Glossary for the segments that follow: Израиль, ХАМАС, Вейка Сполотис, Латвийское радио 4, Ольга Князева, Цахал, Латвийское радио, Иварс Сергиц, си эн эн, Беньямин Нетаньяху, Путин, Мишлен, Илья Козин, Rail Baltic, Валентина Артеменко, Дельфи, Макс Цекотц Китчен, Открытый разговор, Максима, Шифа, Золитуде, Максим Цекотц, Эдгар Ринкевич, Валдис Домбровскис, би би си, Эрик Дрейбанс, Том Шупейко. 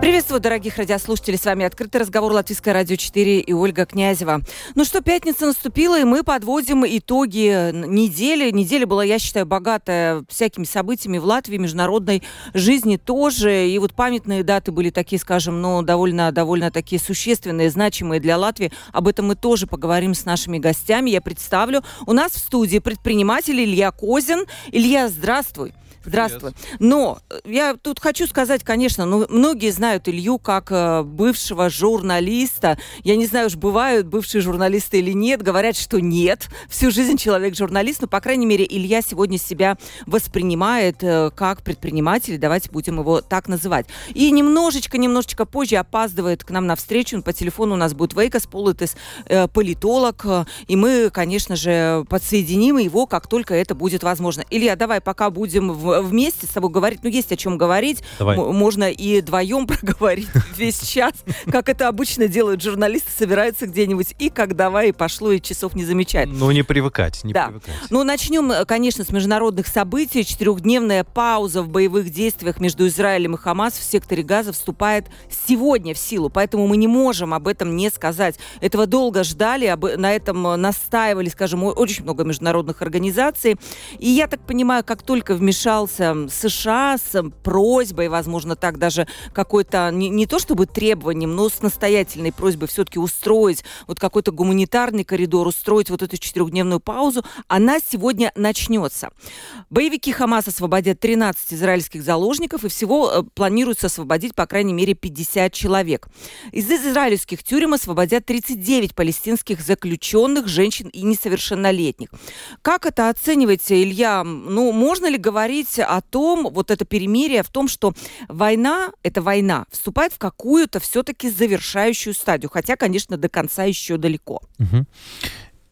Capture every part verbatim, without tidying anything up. Приветствую, дорогих радиослушателей. С вами «Открытый разговор», Латвийское радио четыре и Ольга Князева. Ну что, пятница наступила, и мы подводим итоги недели. Неделя была, я считаю, богатая всякими событиями в Латвии, международной жизни тоже. И вот памятные даты были такие, скажем, ну, довольно, довольно такие существенные, значимые для Латвии. Об этом мы тоже поговорим с нашими гостями. Я представлю. У нас в студии предприниматель Илья Козин. Илья, здравствуй. Здравствуй. Привет. Но я тут хочу сказать, конечно, ну, многие знают Илью как э, бывшего журналиста. Я не знаю, уж бывают бывшие журналисты или нет. Говорят, что нет. Всю жизнь человек журналист. Но, по крайней мере, Илья сегодня себя воспринимает э, как предприниматель. Давайте будем его так называть. И немножечко-немножечко позже опаздывает к нам на встречу. Он по телефону у нас будет Вейка Сполотис, э, политолог. Э, и мы, конечно же, подсоединим его, как только это будет возможно. Илья, давай пока будем в вместе с собой говорить. Ну, есть о чем говорить. Давай. Можно и вдвоем проговорить весь час, как это обычно делают журналисты, собираются где-нибудь и как давай, и пошло, и часов не замечают. Ну, не привыкать, не да. привыкать. Ну, начнем, конечно, с международных событий. Четырехдневная пауза в боевых действиях между Израилем и ХАМАС в секторе Газа вступает сегодня в силу, поэтому мы не можем об этом не сказать. Этого долго ждали, об... на этом настаивали, скажем, очень много международных организаций. И я так понимаю, как только вмешался США с просьбой, возможно, так даже какой-то, не, не то чтобы требованием, но с настоятельной просьбой все-таки устроить вот какой-то гуманитарный коридор, устроить вот эту четырехдневную паузу, она сегодня начнется. Боевики ХАМАС освободят тринадцать израильских заложников, и всего планируется освободить, по крайней мере, пятьдесят человек. Из израильских тюрем освободят тридцать девять палестинских заключенных, женщин и несовершеннолетних. Как это оцениваете, Илья? Ну, можно ли говорить о том, вот это перемирие в том, что война, эта война вступает в какую-то все-таки завершающую стадию, хотя, конечно, до конца еще далеко. Угу.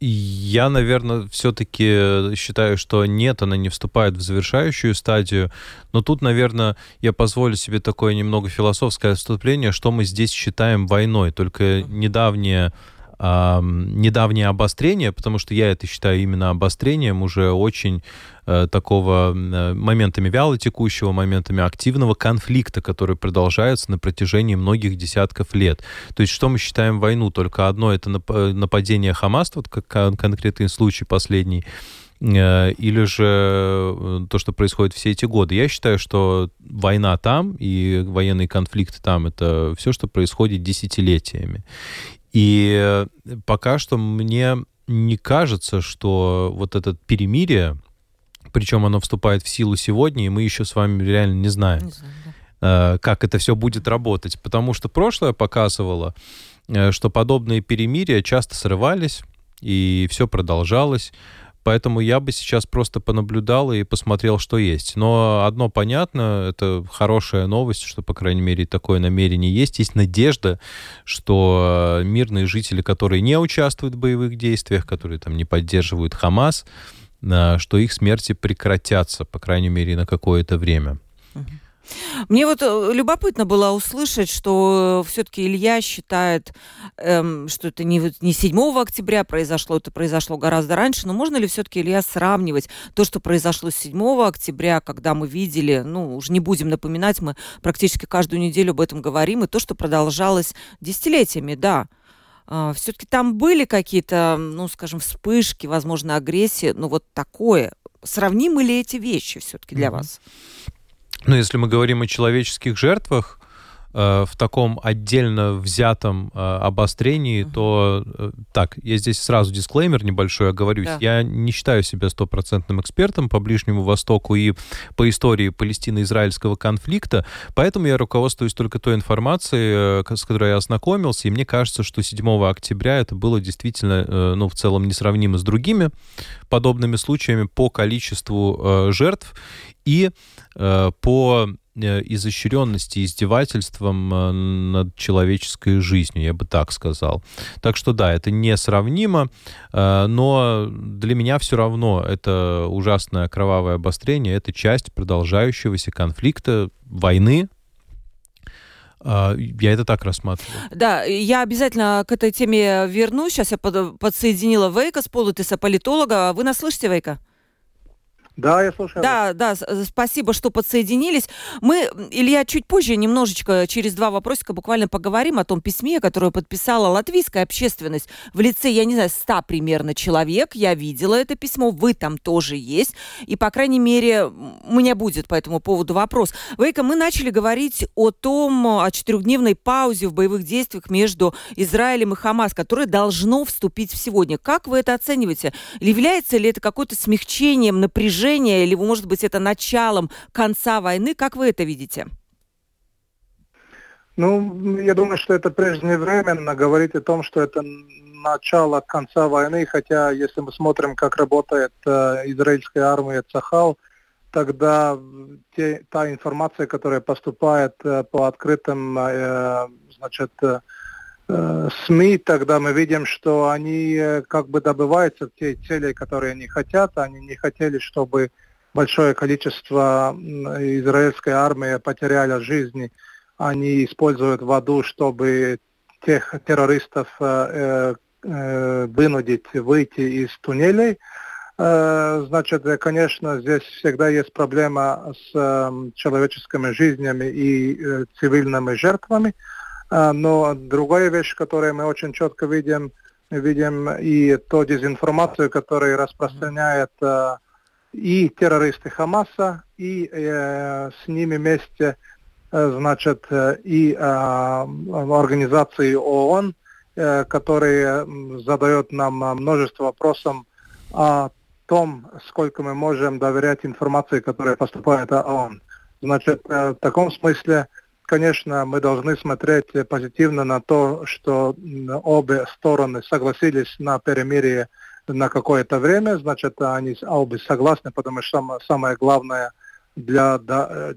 Я, наверное, все-таки считаю, что нет, она не вступает в завершающую стадию, но тут, наверное, я позволю себе такое немного философское отступление, что мы здесь считаем войной, только недавнее недавнее обострение, потому что я это считаю именно обострением уже очень э, такого э, моментами вялотекущего, моментами активного конфликта, который продолжается на протяжении многих десятков лет. То есть что мы считаем войну? Только одно — это нападение ХАМАС, вот как конкретный случай последний, или же то, что происходит все эти годы. Я считаю, что война там и военные конфликты там — это все, что происходит десятилетиями. И пока что мне не кажется, что вот это перемирие, причем оно вступает в силу сегодня, и мы еще с вами реально не знаем, не знаю, да. как это все будет работать. Потому что прошлое показывало, что подобные перемирия часто срывались, и все продолжалось. Поэтому я бы сейчас просто понаблюдал и посмотрел, что есть. Но одно понятно, это хорошая новость, что, по крайней мере, такое намерение есть. Есть надежда, что мирные жители, которые не участвуют в боевых действиях, которые там не поддерживают ХАМАС, что их смерти прекратятся, по крайней мере, на какое-то время. Мне вот любопытно было услышать, что все-таки Илья считает, эм, что это не, не седьмого октября произошло, это произошло гораздо раньше, но можно ли все-таки, Илья, сравнивать то, что произошло седьмого октября, когда мы видели, ну, уже не будем напоминать, мы практически каждую неделю об этом говорим, и то, что продолжалось десятилетиями, да. Э, все-таки там были какие-то, ну, скажем, вспышки, возможно, агрессии, но вот такое. Сравнимы ли эти вещи все-таки для mm-hmm. вас? Но если мы говорим о человеческих жертвах э, в таком отдельно взятом э, обострении, uh-huh. то... Э, так, я здесь сразу дисклеймер небольшой оговорюсь. Да. Я не считаю себя стопроцентным экспертом по Ближнему Востоку и по истории палестино-израильского конфликта, поэтому я руководствуюсь только той информацией, э, с которой я ознакомился, и мне кажется, что седьмого октября это было действительно, э, ну, в целом несравнимо с другими подобными случаями по количеству э, жертв. и э, по изощренности, издевательством над человеческой жизнью, я бы так сказал. Так что да, это несравнимо, но для меня все равно это ужасное кровавое обострение, это часть продолжающегося конфликта, войны. Я это так рассматриваю. Да, я обязательно к этой теме вернусь. Сейчас я подсоединила Вейка Сполотиса, политолога. Вы нас слышите, Вейка? Да, я слушаю. Да, да, спасибо, что подсоединились. Мы, Илья, чуть позже немножечко, через два вопросика буквально поговорим о том письме, которое подписала латвийская общественность в лице, я не знаю, ста примерно человек. Я видела это письмо, вы там тоже есть. И, по крайней мере, у меня будет по этому поводу вопрос. Вейка, мы начали говорить о том, о четырехдневной паузе в боевых действиях между Израилем и ХАМАС, которое должно вступить в сегодня. Как вы это оцениваете? Является ли это какое-то смягчением напряжения? Или, может быть, это началом конца войны? Как вы это видите? Ну, я думаю, что это преждевременно говорить о том, что это начало конца войны, хотя если мы смотрим, как работает э, израильская армия Цахал, тогда те, та информация, которая поступает э, по открытым э, значит, э, СМИ, тогда мы видим, что они э, как бы добиваются тех целей, которые они хотят. Они не хотели, чтобы большое количество израильской армии потеряло жизни. Они используют воду, чтобы тех террористов э, э, вынудить выйти из туннелей. Э, значит, конечно, здесь всегда есть проблема с э, человеческими жизнями и э, цивильными жертвами. Э, но другая вещь, которую мы очень четко видим, видим и ту дезинформацию, которую распространяет э, и террористы Хамаса, и э, с ними вместе значит, и э, организации ООН, э, которые задают нам множество вопросов о том, сколько мы можем доверять информации, которая поступает от ООН. Значит, э, в таком смысле, конечно, мы должны смотреть позитивно на то, что обе стороны согласились на перемирие на какое-то время. Значит, они обе согласны, потому что самое главное Для,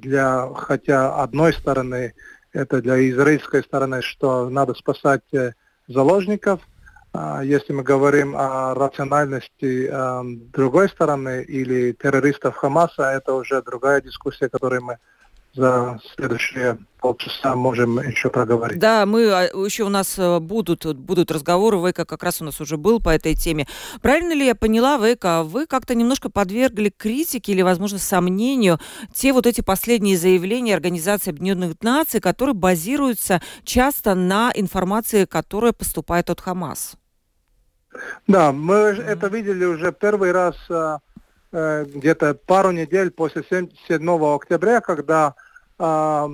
для, хотя одной стороны, это для израильской стороны, что надо спасать заложников. Если мы говорим о рациональности другой стороны или террористов Хамаса, это уже другая дискуссия, которую мы за следующие полчаса можем еще проговорить. Да, мы еще у нас будут, будут разговоры, Вейка как раз у нас уже был по этой теме. Правильно ли я поняла, Вейка, вы как-то немножко подвергли критике или, возможно, сомнению те вот эти последние заявления Организации Объединенных Наций, которые базируются часто на информации, которая поступает от ХАМАС? Да, мы mm-hmm. это видели уже первый раз где-то пару недель после седьмого октября, когда э,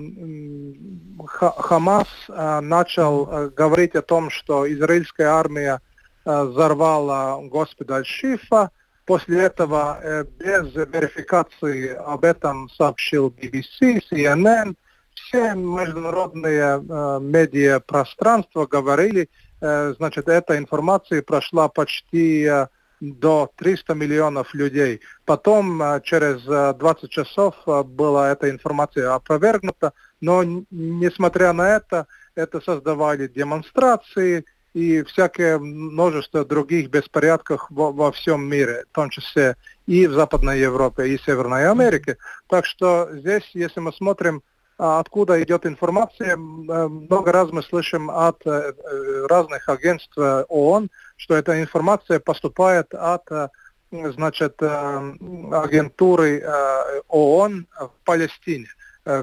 Хамас э, начал э, говорить о том, что израильская армия э, взорвала госпиталь Шифа. После этого э, без верификации об этом сообщил би би си, си эн эн. Все международные э, медиапространства говорили, э, значит, эта информация прошла почти... Э, до триста миллионов людей. Потом через двадцать часов была эта информация опровергнута, но несмотря на это, это создавали демонстрации и всякое множество других беспорядков во, во всем мире, в том числе и в Западной Европе, и Северной Америке. Так что здесь, если мы смотрим, откуда идет информация, много раз мы слышим от разных агентств ООН, что эта информация поступает от, значит, агентуры ООН в Палестине,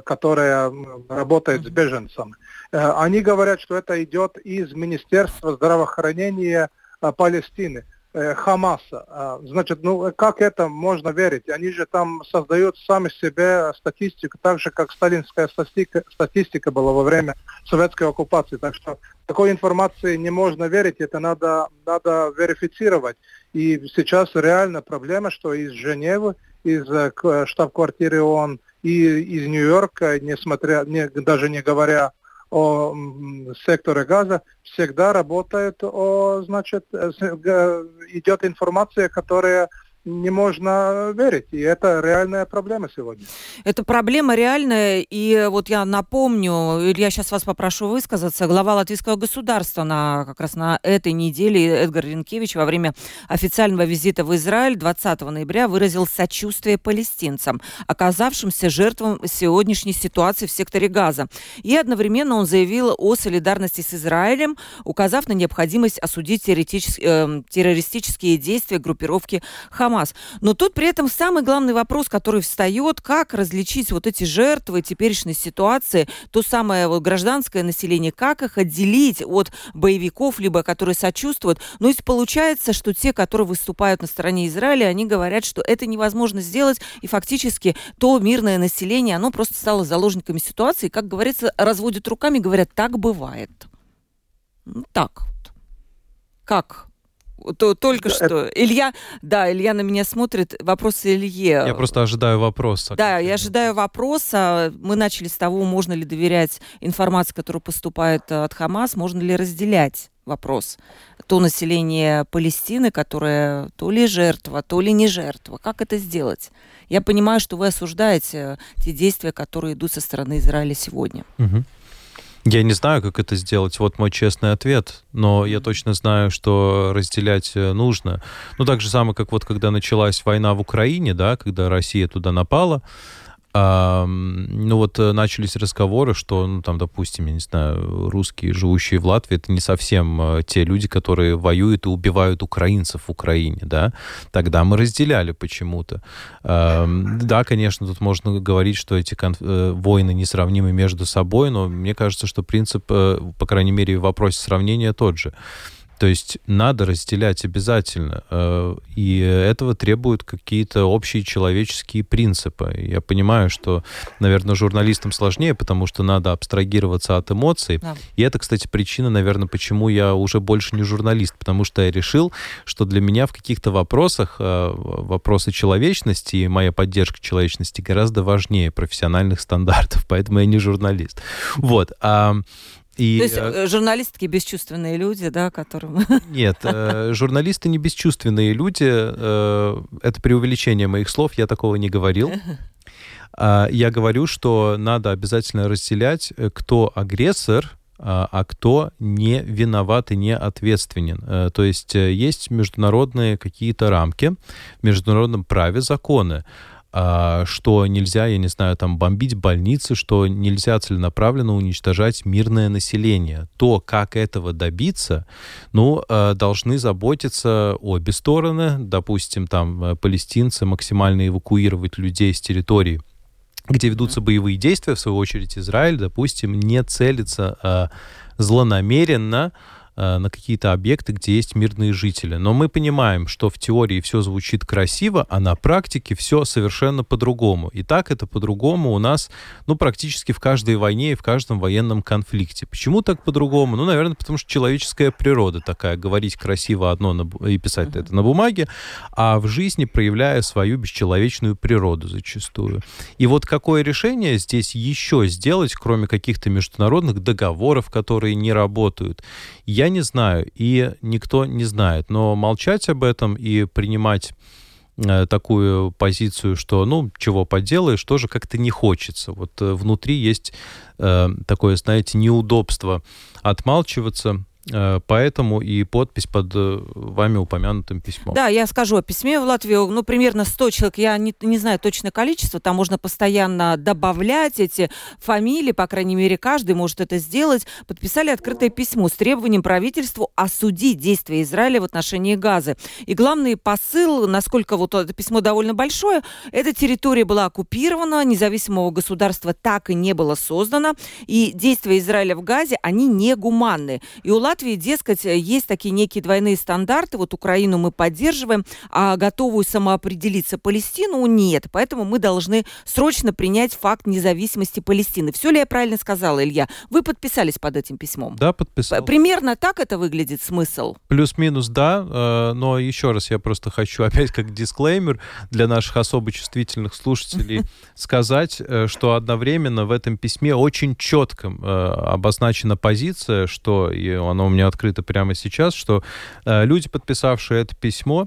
которая работает с беженцами. Они говорят, что это идет из Министерства здравоохранения Палестины, Хамаса. Значит, ну как это можно верить? Они же там создают сами себе статистику, так же, как сталинская статистика, статистика была во время советской оккупации. Так что такой информации не можно верить, это надо, надо верифицировать. И сейчас реально проблема, что из Женевы, из штаб-квартиры ООН и из Нью-Йорка, несмотря, не, даже не говоря о секторе газа, всегда работает, о, значит, идет информация, которая не можно верить. И это реальная проблема сегодня. Это проблема реальная. И вот я напомню, Илья, сейчас вас попрошу высказаться. Глава латвийского государства на, как раз на этой неделе, Эдгар Ринкевич, во время официального визита в Израиль двадцатого ноября выразил сочувствие палестинцам, оказавшимся жертвам сегодняшней ситуации в секторе Газа. И одновременно он заявил о солидарности с Израилем, указав на необходимость осудить теоретич... э, террористические действия группировки ХАМАС. Но тут при этом самый главный вопрос, который встает, как различить вот эти жертвы теперешней ситуации, то самое вот гражданское население, как их отделить от боевиков, либо которые сочувствуют. Ну и получается, что те, которые выступают на стороне Израиля, они говорят, что это невозможно сделать, и фактически то мирное население, оно просто стало заложниками ситуации, и, как говорится, разводят руками, говорят, так бывает. Ну, так вот. Как? То, только да, что. Это... Илья, да, Илья на меня смотрит. Вопрос Илье. Я просто ожидаю вопроса. Да, я ожидаю вопроса. Мы начали с того, можно ли доверять информации, которая поступает от ХАМАС, можно ли разделять вопрос. То население Палестины, которое то ли жертва, то ли не жертва. Как это сделать? Я понимаю, что вы осуждаете те действия, которые идут со стороны Израиля сегодня. Угу. Я не знаю, как это сделать. Вот мой честный ответ. Но я точно знаю, что разделять нужно. Ну, так же самое, как вот когда началась война в Украине, да, когда Россия туда напала, э, ну, вот начались разговоры, что, ну, там, допустим, я не знаю, русские, живущие в Латвии, это не совсем те люди, которые воюют и убивают украинцев в Украине, да. Тогда мы разделяли почему-то. Э, да, конечно, тут можно говорить, что эти конф... войны несравнимы между собой, но мне кажется, что принцип, по крайней мере, в вопросе сравнения тот же. То есть надо разделять обязательно, и этого требуют какие-то общие человеческие принципы. Я понимаю, что, наверное, журналистам сложнее, потому что надо абстрагироваться от эмоций. Да. И это, кстати, причина, наверное, почему я уже больше не журналист, потому что я решил, что для меня в каких-то вопросах, вопросы человечности и моя поддержка человечности гораздо важнее профессиональных стандартов, поэтому я не журналист. Вот. И... То есть журналисты такие бесчувственные люди, да, которым... Нет, журналисты не бесчувственные люди. Это преувеличение моих слов, я такого не говорил. Я говорю, что надо обязательно разделять, кто агрессор, а кто не виноват и не ответственен. То есть есть международные какие-то рамки, в международном праве законы, что нельзя, я не знаю, там бомбить больницы, что нельзя целенаправленно уничтожать мирное население. То, как этого добиться, ну, должны заботиться обе стороны. Допустим, там палестинцы максимально эвакуировать людей с территории, где ведутся боевые действия, в свою очередь Израиль, допустим, не целится злонамеренно на какие-то объекты, где есть мирные жители. Но мы понимаем, что в теории все звучит красиво, а на практике все совершенно по-другому. И так это по-другому у нас, ну, практически в каждой войне и в каждом военном конфликте. Почему так по-другому? Ну, наверное, потому что человеческая природа такая. Говорить красиво одно на... и писать uh-huh. это на бумаге, а в жизни проявляя свою бесчеловечную природу зачастую. И вот какое решение здесь еще сделать, кроме каких-то международных договоров, которые не работают? Я Я не знаю, и никто не знает, но молчать об этом и принимать э, такую позицию, что, ну, чего поделаешь, тоже как-то не хочется. Вот э, внутри есть э, такое, знаете, неудобство отмалчиваться. Поэтому и подпись под вами упомянутым письмом. Да, я скажу о письме в Латвию. Ну, примерно сто человек, я не, не знаю точное количество, там можно постоянно добавлять эти фамилии, по крайней мере, каждый может это сделать. Подписали открытое письмо с требованием правительству осудить действия Израиля в отношении Газы. И главный посыл, насколько вот это письмо довольно большое, эта территория была оккупирована, независимого государства так и не было создано, и действия Израиля в Газе, они негуманны. И у В Латвии, дескать, есть такие некие двойные стандарты. Вот Украину мы поддерживаем, а готовую самоопределиться Палестину нет. Поэтому мы должны срочно принять факт независимости Палестины. Все ли я правильно сказала, Илья? Вы подписались под этим письмом? Да, подписался. Примерно так это выглядит смысл? Плюс-минус, да. Но еще раз я просто хочу опять как дисклеймер для наших особо чувствительных слушателей сказать, что одновременно в этом письме очень четко обозначена позиция, что оно у меня открыто прямо сейчас, что э, люди, подписавшие это письмо,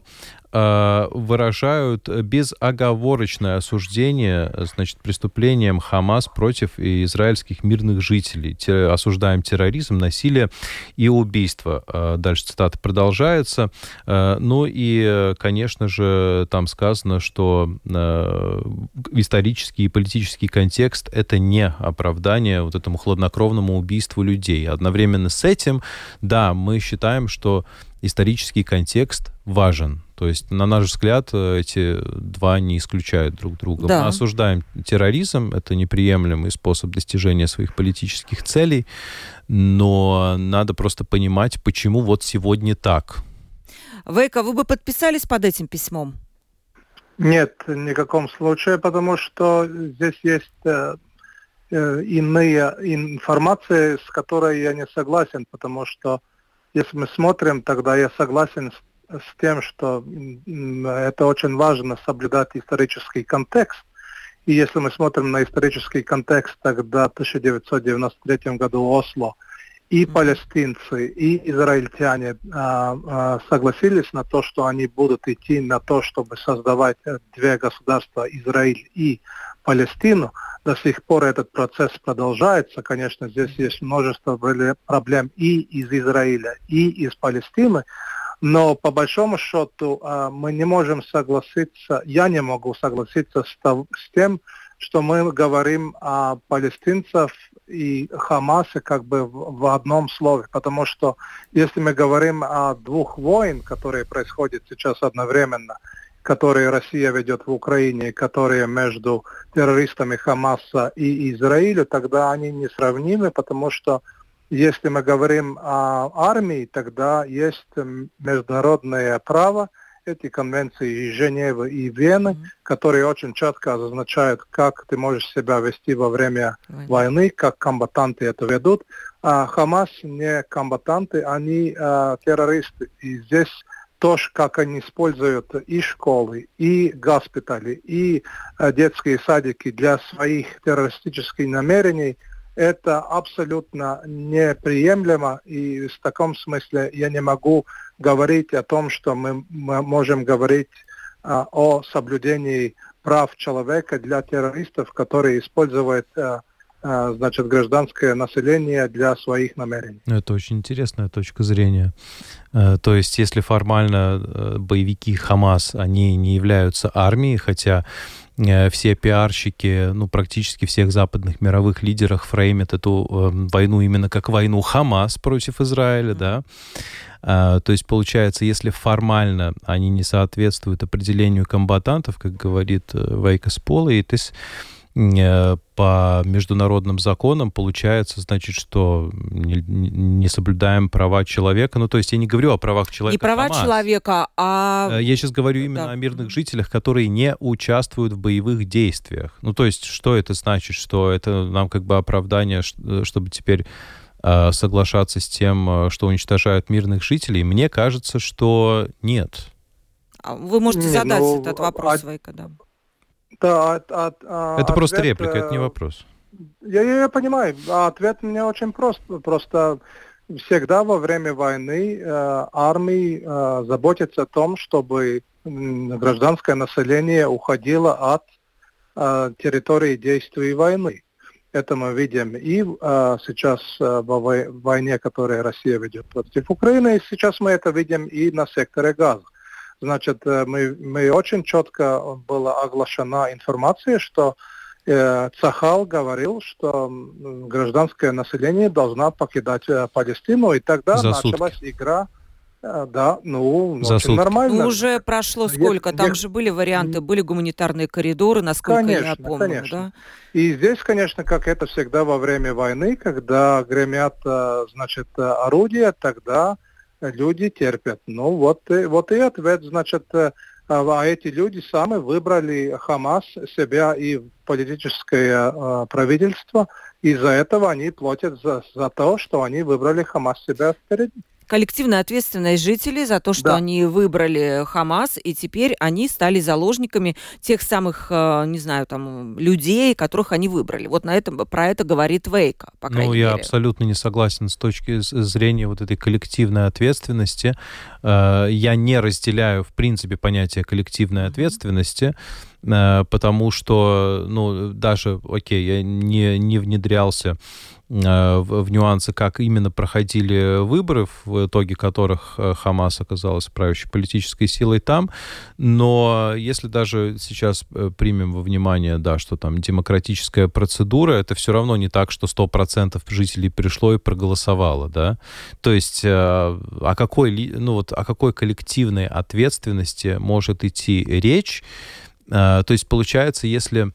выражают безоговорочное осуждение, значит, преступлением ХАМАС против израильских мирных жителей. Осуждаем терроризм, насилие и убийство. Дальше цитата продолжается. Ну и, конечно же, там сказано, что исторический и политический контекст — это не оправдание вот этому хладнокровному убийству людей. Одновременно с этим, да, мы считаем, что исторический контекст важен. То есть, на наш взгляд, эти два не исключают друг друга. Да. Мы осуждаем терроризм, это неприемлемый способ достижения своих политических целей, но надо просто понимать, почему вот сегодня так. Вейка, вы бы подписались под этим письмом? Нет, в никаком случае, потому что здесь есть э, иные информации, с которой я не согласен, потому что если мы смотрим, тогда я согласен с, с тем, что это очень важно соблюдать исторический контекст. И если мы смотрим на исторический контекст, тогда в тысяча девятьсот девяносто третьем году Осло и палестинцы, и израильтяне а, а, согласились на то, что они будут идти на то, чтобы создавать две государства, Израиль и Палестину. До сих пор этот процесс продолжается. Конечно, здесь есть множество проблем и из Израиля, и из Палестины. Но по большому счету мы не можем согласиться, я не могу согласиться с тем, что мы говорим о палестинцах и Хамасе как бы в одном слове. Потому что если мы говорим о двух войнах, которые происходят сейчас одновременно, которые Россия ведет в Украине, которые между террористами Хамаса и Израиля, тогда они несравнимы, потому что если мы говорим о армии, тогда есть международное право, эти конвенции и Женевы, и Вены, которые очень четко означают, как ты можешь себя вести во время войны, как комбатанты это ведут. А Хамас не комбатанты, они а, террористы. И здесь то, как они используют и школы, и госпитали, и детские садики для своих террористических намерений, это абсолютно неприемлемо. И в таком смысле я не могу говорить о том, что мы можем говорить о соблюдении прав человека для террористов, которые используют, значит, гражданское население для своих намерений. Это очень интересная точка зрения. То есть, если формально боевики Хамас, они не являются армией, хотя все пиарщики, ну, практически всех западных мировых лидеров фреймят эту э, войну именно как войну Хамас против Израиля, да. А, то есть, получается, если формально они не соответствуют определению комбатантов, как говорит Вейка Сполотис, по международным законам получается, значит, что не, не соблюдаем права человека. Ну, то есть я не говорю о правах человека. Не права Хамас. человека, а... Я сейчас говорю именно да. о мирных жителях, которые не участвуют в боевых действиях. Ну, то есть что это значит? Что это нам как бы оправдание, чтобы теперь э, соглашаться с тем, что уничтожают мирных жителей? Мне кажется, что нет. Вы можете не, задать ну, этот вопрос, а... Вейка, да. Да, от, от, это ответ, просто реплика, это не вопрос. Я, я понимаю. Ответ у меня очень прост. Просто всегда во время войны э, армии э, заботятся о том, чтобы гражданское население уходило от э, территории действий войны. Это мы видим и э, сейчас э, во войне, которую Россия ведет против Украины, и сейчас мы это видим и на секторе газа. Значит, мы, мы очень четко была оглашена информация, что э, Цахал говорил, что гражданское население должно покидать э, Палестину, и тогда За началась сутки. игра. Э, да, ну, За очень сутки. нормально. Ну, уже прошло сколько? Есть, там есть... же были варианты, были гуманитарные коридоры, насколько конечно, я помню. Конечно. Да? И здесь, конечно, как это всегда во время войны, когда гремят, значит, орудия, тогда... люди терпят. Ну вот, вот и ответ, значит, а эти люди сами выбрали Хамас себя и политическое а, правительство, и из-за этого они платят за, за то, что они выбрали Хамас себя впереди. коллективная ответственность жителей за то, что да. они выбрали ХАМАС, и теперь они стали заложниками тех самых, не знаю, там, людей, которых они выбрали. Вот на этом, про это говорит Вейка, по крайней ну, мере. Ну, я абсолютно не согласен с точки зрения вот этой коллективной ответственности. Я не разделяю, в принципе, понятие коллективной ответственности, потому что, ну, даже, окей, я не, не внедрялся в нюансы, как именно проходили выборы, в итоге которых ХАМАС оказалась правящей политической силой там. Но если даже сейчас примем во внимание, да, что там демократическая процедура, это все равно не так, что сто процентов жителей пришло и проголосовало, да. То есть о какой, ну вот, о какой коллективной ответственности может идти речь? То есть получается, если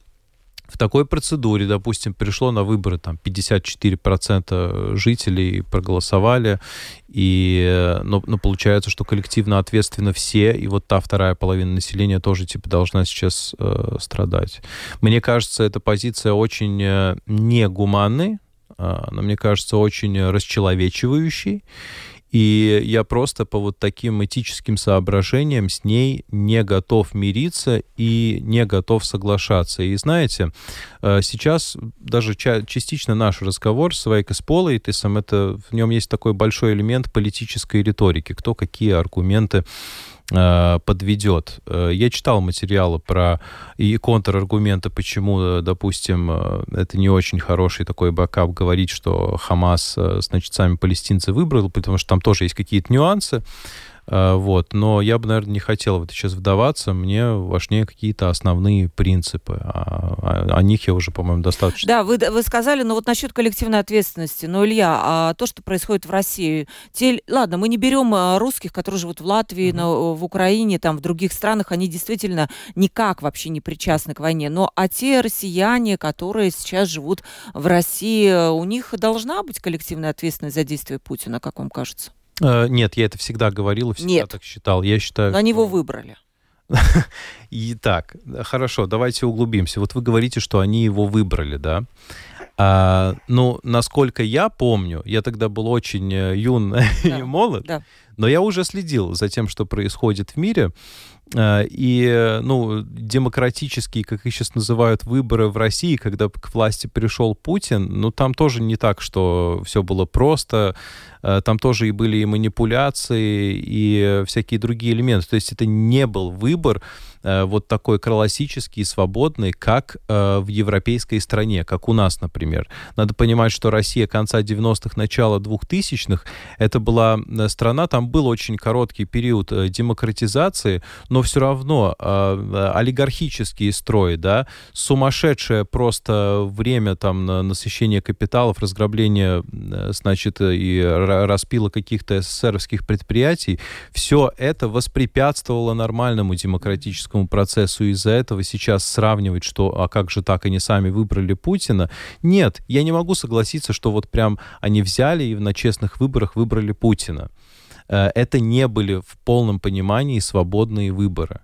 в такой процедуре, допустим, пришло на выборы там пятьдесят четыре процента жителей, проголосовали, и, ну, ну, получается, что коллективно ответственны все, и вот та вторая половина населения тоже, типа, должна сейчас э, страдать. Мне кажется, эта позиция очень негуманной, э, но, мне кажется, очень расчеловечивающей, и я просто по вот таким этическим соображениям с ней не готов мириться и не готов соглашаться. И знаете, сейчас даже частично наш разговор с Вайкас Политисом, это, в нем есть такой большой элемент политической риторики, кто какие аргументы подведет. Я читал материалы про и контраргументы, почему, допустим, это не очень хороший такой бэкап говорить, что ХАМАС, значит, сами палестинцы выбрали, потому что там тоже есть какие-то нюансы. Вот. Но я бы, наверное, не хотел в это сейчас вдаваться. Мне важнее какие-то основные принципы. А, о, о них я уже, по-моему, достаточно. Да, вы, вы сказали, но вот насчет коллективной ответственности. Но, Илья, а то, что происходит в России... Те, ладно, мы не берем русских, которые живут в Латвии, mm-hmm. но в Украине, там, в других странах, они действительно никак вообще не причастны к войне. Но а те россияне, которые сейчас живут в России, у них должна быть коллективная ответственность за действия Путина, как вам кажется? Нет, я это всегда говорил и всегда Нет. так считал. Я считаю, но они его выбрали. Итак, хорошо, давайте углубимся. Вот вы говорите, что они его выбрали, да? А, ну, насколько я помню, я тогда был очень юн да. и молод, да. но я уже следил за тем, что происходит в мире. И, ну, демократические, как их сейчас называют, выборы в России, когда к власти пришел Путин, ну, там тоже не так, что все было просто, там тоже и были и манипуляции, и всякие другие элементы. То есть это не был выбор вот такой классический, свободный, как в европейской стране, как у нас, например. Надо понимать, что Россия конца девяностых, начала двухтысячных, это была страна, там был очень короткий период демократизации, но Но все равно э, олигархические строи, да, сумасшедшее просто время там на насыщение капиталов, разграбление, значит, и распила каких-то эсэсэровских предприятий, все это воспрепятствовало нормальному демократическому процессу. Из-за этого сейчас сравнивать, что а как же так они сами выбрали Путина, нет, я не могу согласиться, что вот прям они взяли и на честных выборах выбрали Путина. Это не были в полном понимании свободные выборы.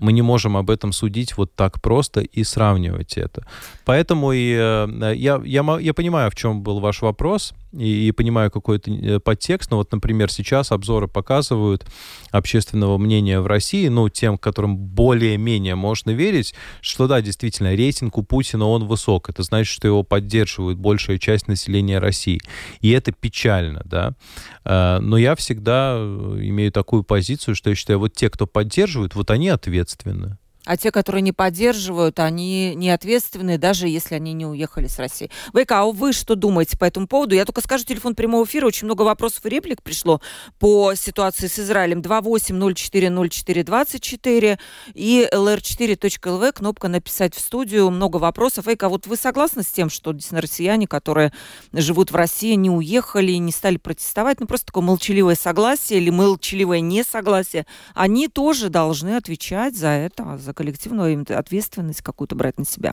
Мы не можем об этом судить вот так просто и сравнивать это. Поэтому и, я, я, я понимаю, в чем был ваш вопрос, и, и понимаю какой-то подтекст. Но вот, например, сейчас обзоры показывают общественного мнения в России, ну, тем, которым более-менее можно верить, что, да, действительно, рейтинг у Путина, он высок. Это значит, что его поддерживает большая часть населения России. И это печально, да. Но я всегда имею такую позицию, что я считаю, вот те, кто поддерживают, вот они ответственны. А те, которые не поддерживают, они не ответственны, даже если они не уехали с России. Вейка, а вы что думаете по этому поводу? Я только скажу телефон прямого эфира. Очень много вопросов и реплик пришло по ситуации с Израилем. два восемь ноль четыре ноль четыре двадцать четыре и эл эр четыре точка эл ви, кнопка «Написать в студию». Много вопросов. Вейка, вот вы согласны с тем, что действительно россияне, которые живут в России, не уехали, не стали протестовать? Ну, просто такое молчаливое согласие или молчаливое несогласие. Они тоже должны отвечать за это, за коллективную ответственность какую-то брать на себя.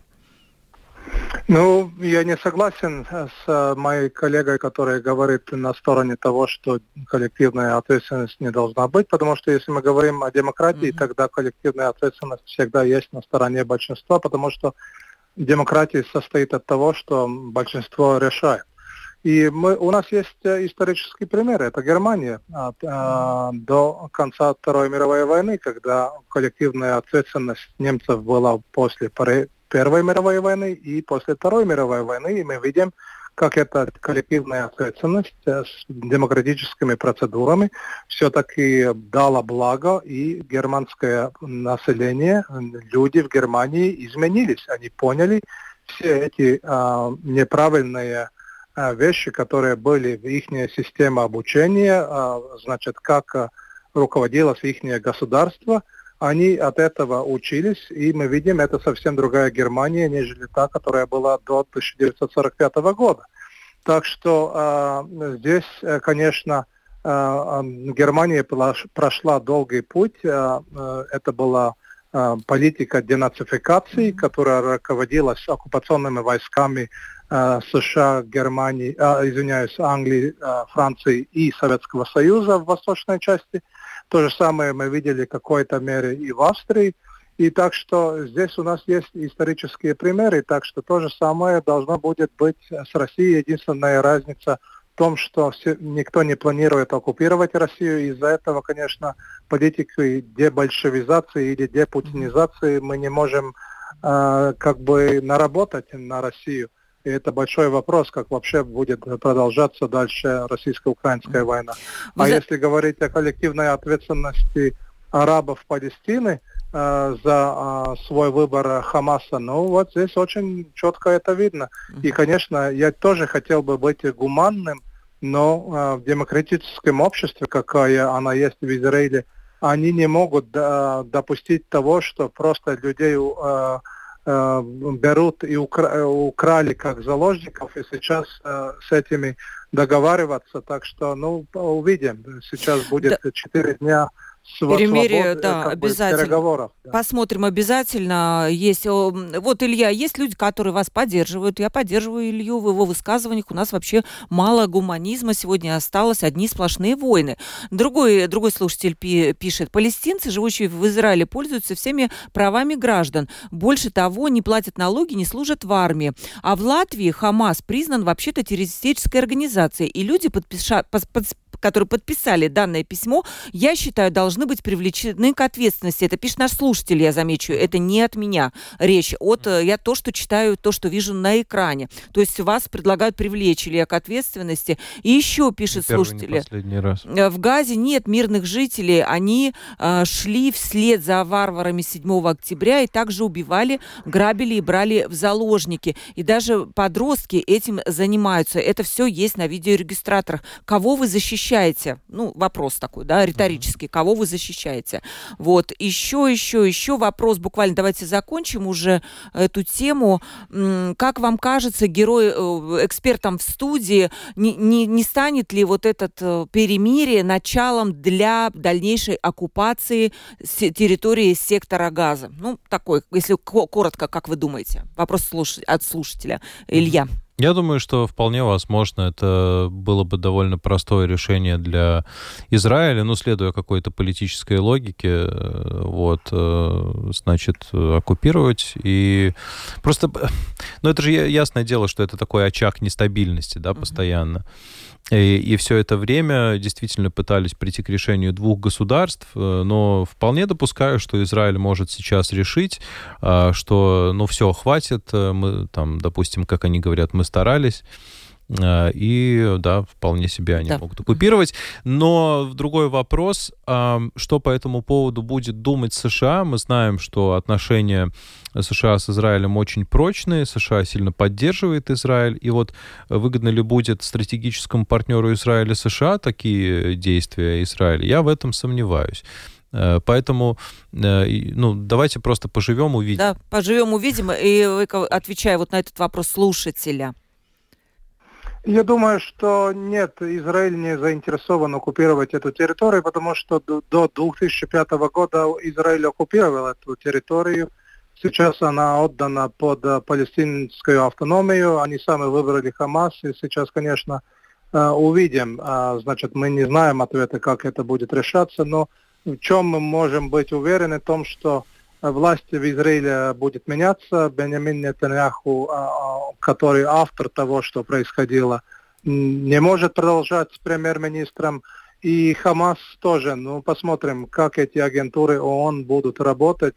Ну, я не согласен с моей коллегой, которая говорит на стороне того, что коллективная ответственность не должна быть, потому что если мы говорим о демократии, mm-hmm. тогда коллективная ответственность всегда есть на стороне большинства, потому что демократия состоит от того, что большинство решает. И мы, у нас есть исторический пример, это Германия от, э, до конца Второй мировой войны, когда коллективная ответственность немцев была после Первой мировой войны и после Второй мировой войны, и мы видим, как эта коллективная ответственность с демократическими процедурами все-таки дала благо, и германское население, люди в Германии изменились, они поняли все эти э, неправильные вещи, которые были в их системе обучения, значит, как руководилось их государство, они от этого учились, и мы видим, это совсем другая Германия, нежели та, которая была до тысяча девятьсот сорок пятого года. Так что здесь, конечно, Германия прошла долгий путь, это была политика денацификации, которая руководилась оккупационными войсками США, Германии, а, извиняюсь, Англии, Франции и Советского Союза в восточной части. То же самое мы видели в какой-то мере и в Австрии. И так что здесь у нас есть исторические примеры, так что то же самое должно будет быть с Россией. Единственная разница в том, что все, никто не планирует оккупировать Россию. Из-за этого, конечно, политики дебольшевизации или депутинизации мы не можем э, как бы наработать на Россию. И это большой вопрос, как вообще будет продолжаться дальше российско-украинская война. А за... если говорить о коллективной ответственности арабов Палестины э, за э, свой выбор ХАМАСа, ну вот здесь очень четко это видно. И, конечно, я тоже хотел бы быть гуманным, но э, в демократическом обществе, какая она есть в Израиле, они не могут э, допустить того, что просто людей... Э, берут и укра- украли как заложников, и сейчас э, с этими договариваться. Так что, ну, увидим. Сейчас будет четыре да. дня перемирие, да, обязательно. Да. Посмотрим обязательно. Есть, вот, Илья, есть люди, которые вас поддерживают. Я поддерживаю Илью в его высказываниях. У нас вообще мало гуманизма сегодня осталось. Одни сплошные войны. Другой, другой слушатель пишет. Палестинцы, живущие в Израиле, пользуются всеми правами граждан. Больше того, не платят налоги, не служат в армии. А в Латвии ХАМАС признан вообще-то террористической организацией. И люди подпиша... которые подписали данное письмо, я считаю, должны быть привлечены к ответственности. Это пишет наш слушатель, я замечу. Это не от меня речь. От, я то, что читаю, то, что вижу на экране. То есть вас предлагают привлечь, Илья, к ответственности. И еще пишет слушатель. В Газе нет мирных жителей. Они э, шли вслед за варварами седьмого октября и также убивали, грабили и брали в заложники. И даже подростки этим занимаются. Это все есть на видеорегистраторах. Кого вы защищаете? Ну, вопрос такой, да, риторический. Кого вы защищаете? Вот. Еще, еще, еще вопрос. Буквально давайте закончим уже эту тему. Как вам кажется, герой, экспертом в студии, не, не, не станет ли вот этот перемирие началом для дальнейшей оккупации территории сектора Газа? Ну, такой, если коротко, как вы думаете? Вопрос слуш... от слушателя. Илья. Я думаю, что вполне возможно, это было бы довольно простое решение для Израиля, ну, следуя какой-то политической логике, вот, значит, оккупировать и просто... Ну, это же ясное дело, что это такой очаг нестабильности, да, постоянно. И, и все это время действительно пытались прийти к решению двух государств, но вполне допускаю, что Израиль может сейчас решить, что, ну, все, хватит, мы, там, допустим, как они говорят, мы старались, и, да, вполне себе они да. могут оккупировать. Но другой вопрос, что по этому поводу будет думать США. Мы знаем, что отношения США с Израилем очень прочные, США сильно поддерживает Израиль, и вот выгодно ли будет стратегическому партнеру Израиля США такие действия Израиля, я в этом сомневаюсь. Поэтому, ну, давайте просто поживем, увидим. Да, поживем, увидим, и отвечая вот на этот вопрос слушателя. Я думаю, что нет, Израиль не заинтересован оккупировать эту территорию, потому что до две тысячи пятого года Израиль оккупировал эту территорию. Сейчас она отдана под палестинскую автономию. Они сами выбрали ХАМАС, и сейчас, конечно, увидим. Значит, мы не знаем ответа, как это будет решаться, но в чем мы можем быть уверены, в том, что власть в Израиле будет меняться. Беньямин Нетаньяху, который автор того, что происходило не может продолжать с премьер-министром. И ХАМАС тоже. Ну, посмотрим, как эти агентуры ООН будут работать.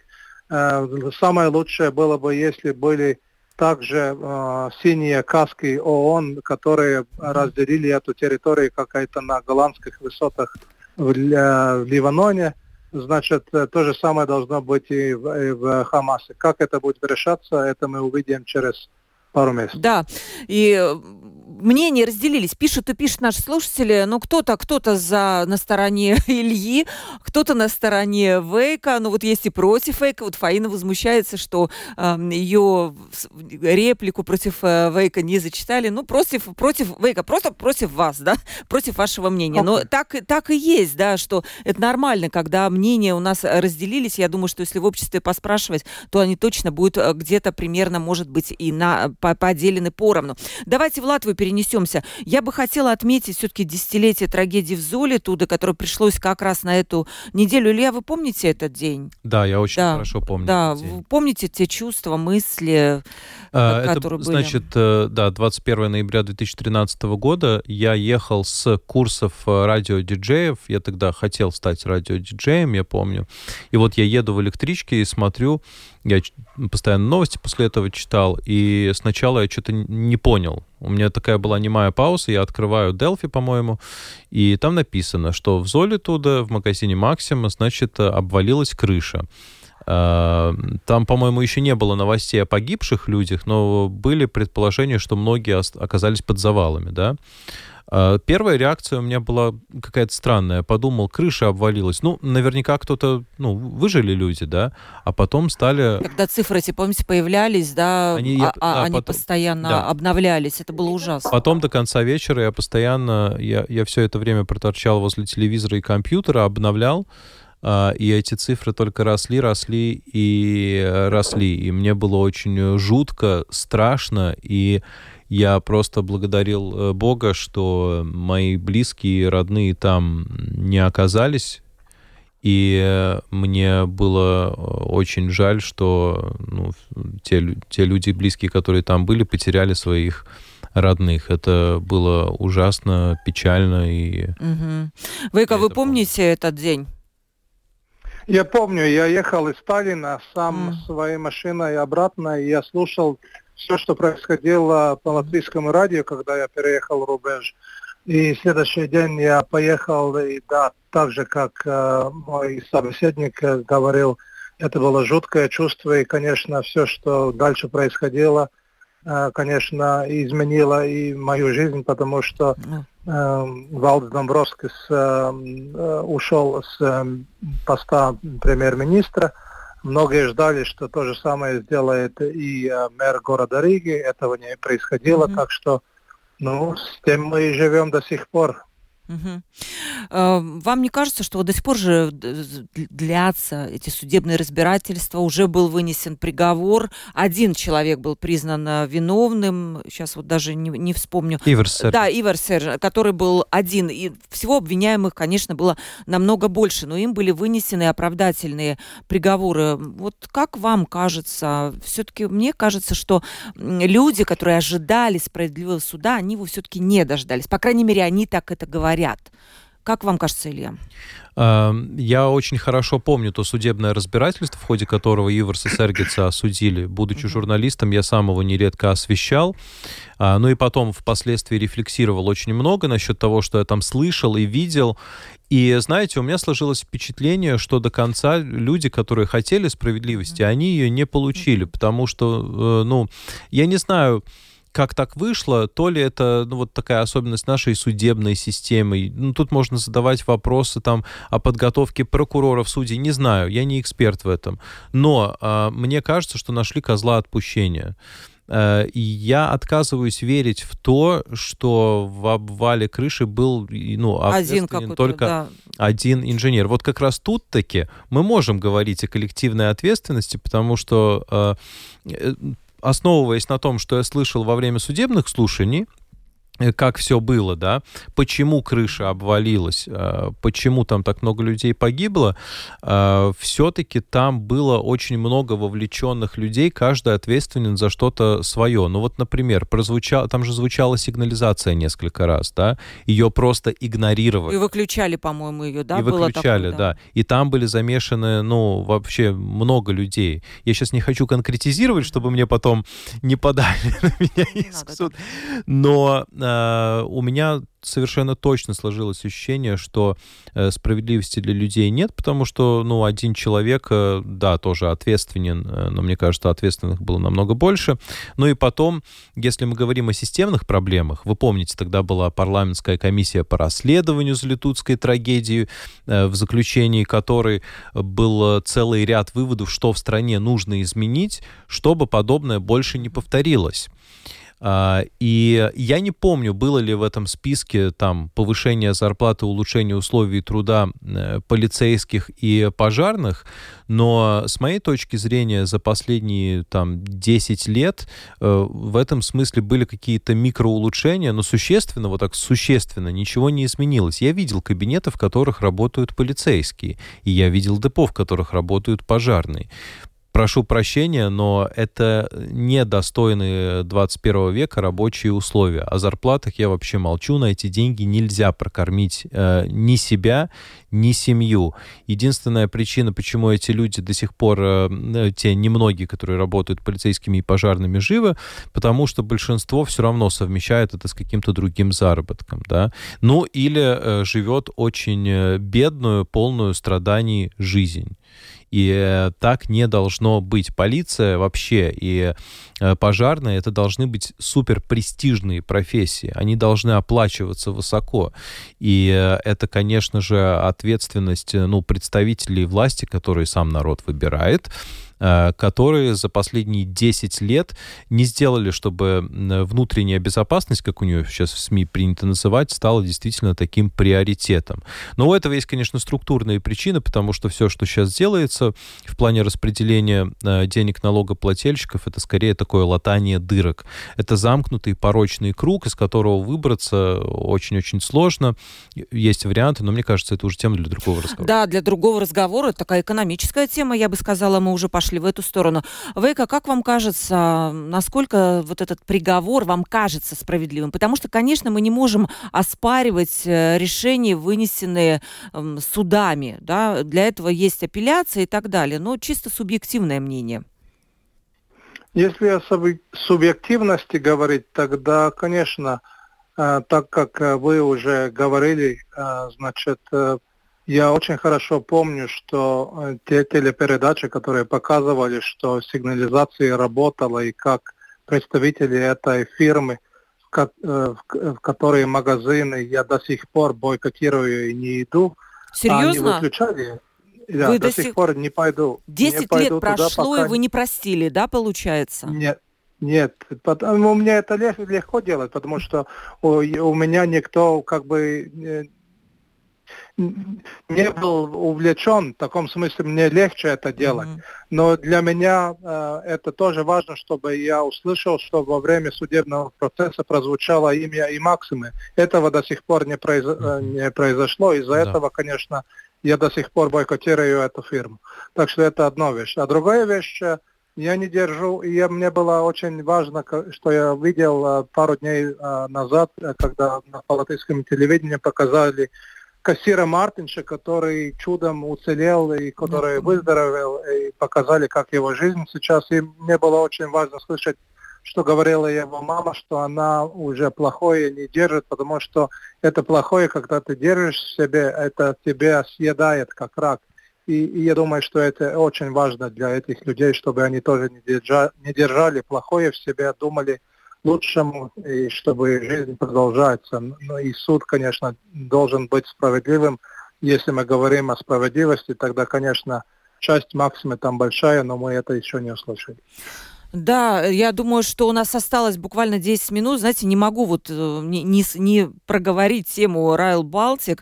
Самое лучшее было бы, если были также э, синие каски ООН, которые разделили эту территорию какая-то на голландских высотах в, э, в Ливаноне. Значит, то же самое должно быть и в, и в ХАМАСе. Как это будет решаться, это мы увидим через пару месяцев. Да, и мнения разделились. Пишут и пишут наши слушатели. Ну, кто-то, кто-то за, на стороне Ильи, кто-то на стороне Вейка. Ну, вот есть и против Вейка. Вот Фаина возмущается, что э, ее реплику против э, Вейка не зачитали. Ну, против, против Вейка. Просто против вас, да? Против вашего мнения. Okay. Но так, так и есть, да, что это нормально, когда мнения у нас разделились. Я думаю, что если в обществе поспрашивать, то они точно будут где-то примерно, может быть, и на... поделены поровну. Давайте в Латвию перенесемся. Я бы хотела отметить все-таки десятилетие трагедии в Золитуде, которое пришлось как раз на эту неделю. Илья, вы помните этот день? Да, я очень да. хорошо помню. Да, вы помните те чувства, мысли, а, которые это, были? Значит, да, двадцать первого ноября две тысячи тринадцатого года я ехал с курсов радиодиджеев. Я тогда хотел стать радиодиджеем, я помню. И вот я еду в электричке и смотрю, я постоянно новости после этого читал, и сначала я что-то не понял. У меня такая была немая пауза, я открываю Дельфи, по-моему, и там написано, что в Золитуде, в магазине «Максима», значит, обвалилась крыша. Там, по-моему, еще не было новостей о погибших людях, но были предположения, что многие оказались под завалами, да. Первая реакция у меня была какая-то странная. Подумал, крыша обвалилась. Ну, наверняка кто-то... Ну, выжили люди, да? А потом стали... Когда цифры эти, помните, появлялись, да? Они, я, а, да, они потом, постоянно да. обновлялись. Это было ужасно. Потом до конца вечера я постоянно... Я, я все это время проторчал возле телевизора и компьютера, обновлял. И эти цифры только росли, росли и росли. И мне было очень жутко, страшно. И я просто благодарил Бога, что мои близкие, родные там не оказались. И мне было очень жаль, что ну, те, те люди близкие, которые там были, потеряли своих родных. Это было ужасно, печально. И... Угу. Вейка, вы помните этот день? Я помню, я ехал из Таллина сам mm. своей машиной обратно, и я слушал все, что происходило по латвийскому радио, когда я переехал рубеж. И следующий день я поехал, и да, так же, как э, мой собеседник говорил, это было жуткое чувство, и, конечно, все, что дальше происходило, э, конечно, изменило и мою жизнь, потому что... Валдис Домбровскис э, ушел с э, поста премьер-министра. Многие ждали, что то же самое сделает и э, мэр города Риги. Этого не происходило, mm-hmm. так что ну, с тем мы и живем до сих пор. Угу. Вам не кажется, что до сих пор же длятся эти судебные разбирательства? Уже был вынесен приговор. Один человек был признан виновным. Сейчас вот даже не, не вспомню. Иварсер. Да, Иварсер, который был один. И всего обвиняемых, конечно, было намного больше. Но им были вынесены оправдательные приговоры. Вот как вам кажется? Все-таки мне кажется, что люди, которые ожидали справедливого суда, они его все-таки не дождались. По крайней мере, они так это говорят. Как вам кажется, Илья? Я очень хорошо помню то судебное разбирательство, в ходе которого Иварса Сергица осудили. Будучи журналистом, я сам его нередко освещал. Ну и потом впоследствии рефлексировал очень много насчет того, что я там слышал и видел. И, знаете, у меня сложилось впечатление, что до конца люди, которые хотели справедливости, они ее не получили. Потому что, ну, я не знаю... Как так вышло, то ли это ну, вот такая особенность нашей судебной системы. Ну, тут можно задавать вопросы там, о подготовке прокуроров, судей. Не знаю, я не эксперт в этом. Но э, мне кажется, что нашли козла отпущения. Э, и я отказываюсь верить в то, что в обвале крыши был ну, один только да. один инженер. Вот как раз тут-таки мы можем говорить о коллективной ответственности, потому что... Э, Основываясь на том, что я слышал во время судебных слушаний, как все было, да, почему крыша обвалилась, почему там так много людей погибло, все-таки там было очень много вовлеченных людей, каждый ответственен за что-то свое. Ну вот, например, прозвучало, там же звучала сигнализация несколько раз, да, ее просто игнорировали. И выключали, по-моему, ее, да? И было выключали, такое, да. да. И там были замешаны, ну, вообще много людей. Я сейчас не хочу конкретизировать, чтобы мне потом не подали на меня иск в суд, но... у меня совершенно точно сложилось ощущение, что справедливости для людей нет, потому что, ну, один человек, да, тоже ответственен, но мне кажется, ответственных было намного больше. Ну и потом, если мы говорим о системных проблемах, вы помните, тогда была парламентская комиссия по расследованию Золитудской трагедии, в заключении которой был целый ряд выводов, что в стране нужно изменить, чтобы подобное больше не повторилось. И я не помню, было ли в этом списке там повышение зарплаты, улучшение условий труда полицейских и пожарных, но с моей точки зрения за последние там десять лет в этом смысле были какие-то микроулучшения, но существенно, вот так существенно ничего не изменилось. Я видел кабинеты, в которых работают полицейские, и я видел депо, в которых работают пожарные. Прошу прощения, но это недостойные двадцать первого века рабочие условия. О зарплатах я вообще молчу. На эти деньги нельзя прокормить э, ни себя, ни семью. Единственная причина, почему эти люди до сих пор, э, те немногие, которые работают полицейскими и пожарными, живы, потому что большинство все равно совмещает это с каким-то другим заработком. Да? Ну или э, живет очень бедную, полную страданий жизнь. И так не должно быть. Полиция вообще и пожарные — это должны быть суперпрестижные профессии. Они должны оплачиваться высоко. И это, конечно же, ответственность, ну, представителей власти, которые сам народ выбирает, которые за последние десять лет не сделали, чтобы внутренняя безопасность, как у нее сейчас в СМИ принято называть, стала действительно таким приоритетом. Но у этого есть, конечно, структурные причины, потому что все, что сейчас делается в плане распределения денег налогоплательщиков, это скорее такое латание дырок. Это замкнутый порочный круг, из которого выбраться очень-очень сложно. Есть варианты, но мне кажется, это уже тема для другого разговора. Да, для другого разговора. Такая экономическая тема, я бы сказала, мы уже пошли в эту сторону. Вейка, как вам кажется, насколько вот этот приговор вам кажется справедливым? Потому что, конечно, мы не можем оспаривать решения, вынесенные судами. Да? Для этого есть апелляция и так далее. Но чисто субъективное мнение. Если о субъективности говорить, тогда, конечно, так как вы уже говорили, значит, я очень хорошо помню, что те телепередачи, которые показывали, что сигнализация работала, и как представители этой фирмы, в которые магазины я до сих пор бойкотирую и не иду. Серьезно? Они выключали. Я вы до, до сих, сих пор не пойду. Десять лет прошло, пока... и вы не простили, да, получается? Нет. Нет, потому, мне это легко делать, потому что у, у меня никто как бы... не был увлечен, в таком смысле мне легче это делать. Но для меня э, это тоже важно, чтобы я услышал, что во время судебного процесса прозвучало имя и максимы. Этого до сих пор не, произ... mm-hmm. не произошло. Из-за да. этого, конечно, я до сих пор бойкотирую эту фирму. Так что это одна вещь. А другая вещь, я не держу, и мне было очень важно, что я видел пару дней назад, когда на латвийском телевидении показали кассира Мартинша, который чудом уцелел и который выздоровел, и показали, как его жизнь сейчас. И мне было очень важно слышать, что говорила его мама, что она уже плохое не держит, потому что это плохое, когда ты держишь в себе, это тебя съедает как рак. И, и я думаю, что это очень важно для этих людей, чтобы они тоже не держали, не держали плохое в себе, думали лучшему, и чтобы жизнь продолжается. Ну и суд, конечно, должен быть справедливым. Если мы говорим о справедливости, тогда, конечно, часть максимы там большая, но мы это еще не услышали. Да, я думаю, что у нас осталось буквально десять минут. Знаете, не могу вот не, не, не проговорить тему Rail Baltic.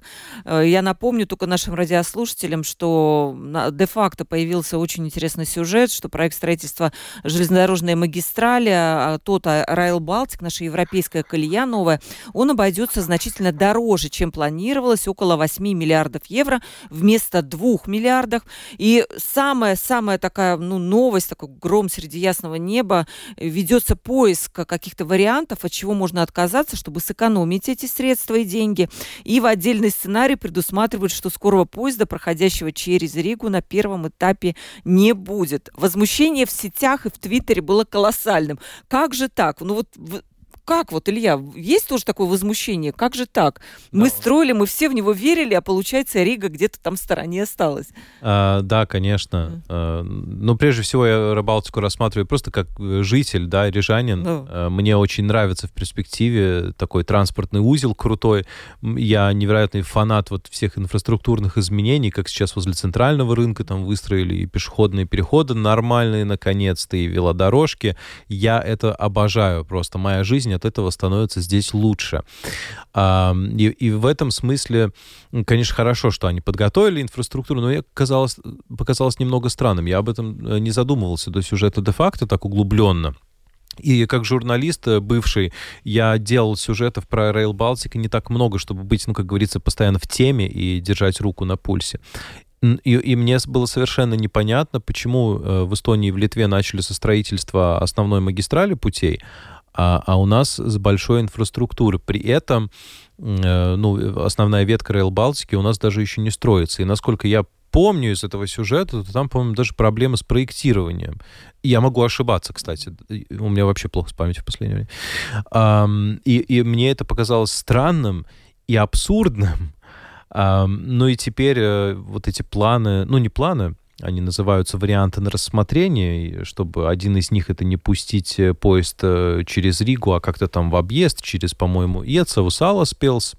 Я напомню только нашим радиослушателям, что де-факто появился очень интересный сюжет, что проект строительства железнодорожной магистрали, тот Rail Baltic, наша европейская колея новая, он обойдется значительно дороже, чем планировалось, около восемь миллиардов евро вместо двух миллиардов. И самая-самая такая ну, новость, такой гром среди ясного неба, ведется поиск каких-то вариантов, от чего можно отказаться, чтобы сэкономить эти средства и деньги. И в отдельный сценарий предусматривают, что скорого поезда, проходящего через Ригу, на первом этапе не будет. Возмущение в сетях и в Твиттере было колоссальным. Как же так? Ну вот... Как вот, Илья, есть тоже такое возмущение? Как же так? Да. Мы строили, мы все в него верили, а получается Рига где-то там в стороне осталась. А, да, конечно. Mm. Но прежде всего я Рыбалтику рассматриваю просто как житель, да, рижанин. Mm. Мне очень нравится в перспективе такой транспортный узел крутой. Я невероятный фанат вот всех инфраструктурных изменений, как сейчас возле центрального рынка там выстроили и пешеходные переходы нормальные, наконец-то, и велодорожки. Я это обожаю просто. Моя жизнь от этого становится здесь лучше. И, и в этом смысле, конечно, хорошо, что они подготовили инфраструктуру, но мне казалось, показалось немного странным. Я об этом не задумывался до сюжета де-факто так углубленно. И как журналист бывший, я делал сюжетов про Rail Baltic не так много, чтобы быть, ну, как говорится, постоянно в теме и держать руку на пульсе. И, и мне было совершенно непонятно, почему в Эстонии и в Литве начали со строительства основной магистрали путей, А, а у нас с большой инфраструктурой. При этом э, ну, основная ветка Rail Baltic у нас даже еще не строится. И насколько я помню из этого сюжета, то там, по-моему, даже проблемы с проектированием. Я могу ошибаться, кстати. У меня вообще плохо с памятью в последнее время. Эм, и, и мне это показалось странным и абсурдным. Эм, ну и теперь э, вот эти планы... Ну, не планы... Они называются варианты на рассмотрение, чтобы один из них — это не пустить поезд через Ригу, а как-то там в объезд, через, по-моему, Иецаву, Саласпилс.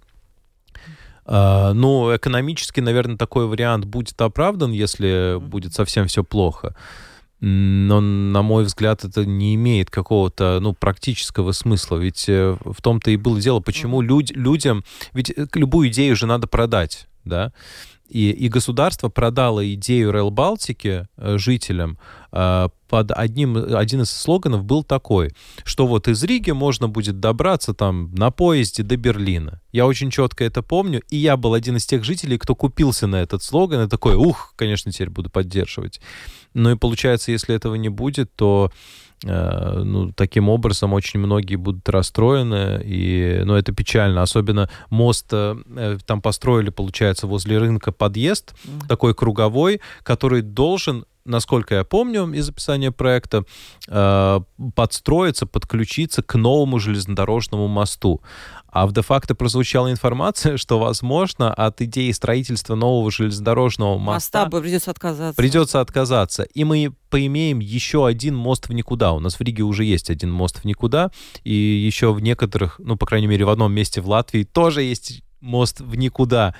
Но экономически, наверное, такой вариант будет оправдан, если будет совсем все плохо. Но, на мой взгляд, это не имеет какого-то, ну, практического смысла. Ведь в том-то и было дело, почему люд- людям... Ведь любую идею же надо продать, да? И, и государство продало идею Rail Baltic жителям. Под одним, один из слоганов был такой, что вот из Риги можно будет добраться там на поезде до Берлина. Я очень четко это помню, и я был один из тех жителей, кто купился на этот слоган, и такой, ух, конечно, теперь буду поддерживать. Ну и получается, если этого не будет, то э, ну, таким образом очень многие будут расстроены, и, ну, это печально. Особенно мост э, там построили, получается, возле рынка подъезд, mm-hmm. такой круговой, который должен... насколько я помню из описания проекта, подстроиться, подключиться к новому железнодорожному мосту. А в де-факто прозвучала информация, что, возможно, от идеи строительства нового железнодорожного моста... Моста придется отказаться. Придется отказаться. И мы поимеем еще один мост в никуда. У нас в Риге уже есть один мост в никуда, и еще в некоторых, ну, по крайней мере, в одном месте в Латвии тоже есть мост в никуда.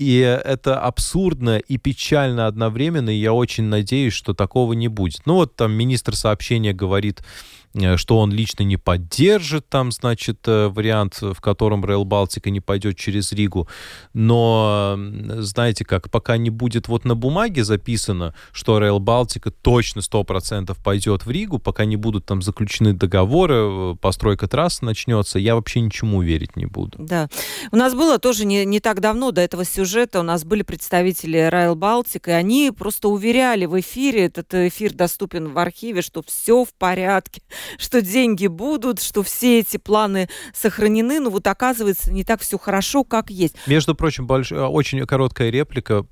И это абсурдно и печально одновременно, и я очень надеюсь, что такого не будет. Ну вот там министр сообщения говорит, что он лично не поддержит там, значит, вариант, в котором Rail Baltic не пойдет через Ригу. Но, знаете как, пока не будет вот на бумаге записано, что Rail Baltic точно сто процентов пойдет в Ригу, пока не будут там заключены договоры, постройка трасс начнется, я вообще ничему верить не буду. Да. У нас было тоже не, не так давно до этого сюжета, у нас были представители Rail Baltic, и они просто уверяли в эфире, этот эфир доступен в архиве, что все в порядке, что деньги будут, что все эти планы сохранены, но вот оказывается не так все хорошо, как есть. Между прочим, больш... очень короткая реплика.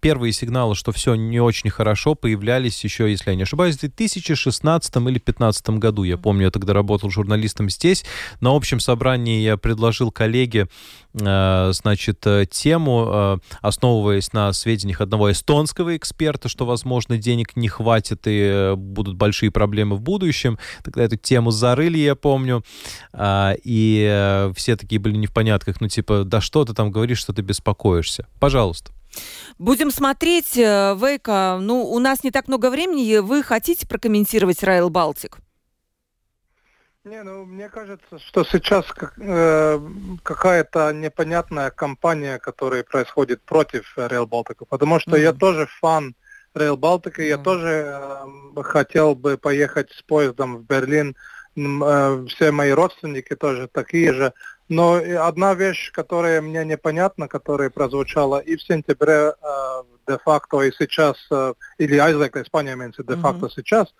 Первые сигналы, что все не очень хорошо, появлялись еще, если я не ошибаюсь, в две тысячи шестнадцатом или две тысячи пятнадцатом году. Я помню, я тогда работал журналистом здесь. На общем собрании я предложил коллеге, значит, тему, основываясь на сведениях одного эстонского эксперта, что, возможно, денег не хватит и будут большие проблемы в будущем. Тогда эту тему зарыли, я помню. И все такие были не в понятках. Ну, типа, да что ты там говоришь, что ты беспокоишься? Пожалуйста. Будем смотреть. Вейка, ну, у нас не так много времени. Вы хотите прокомментировать Rail Baltic? Не, ну, мне кажется, что сейчас э, какая-то непонятная кампания, которая происходит против Rail Baltic, потому что mm-hmm. я тоже фан Rail Baltic, mm-hmm. я тоже э, хотел бы поехать с поездом в Берлин, э, все мои родственники тоже такие же, но одна вещь, которая мне непонятна, которая прозвучала и в сентябре э, де-факто, и сейчас, э, или Айзек, Испания, имеется де-факто mm-hmm. сейчас,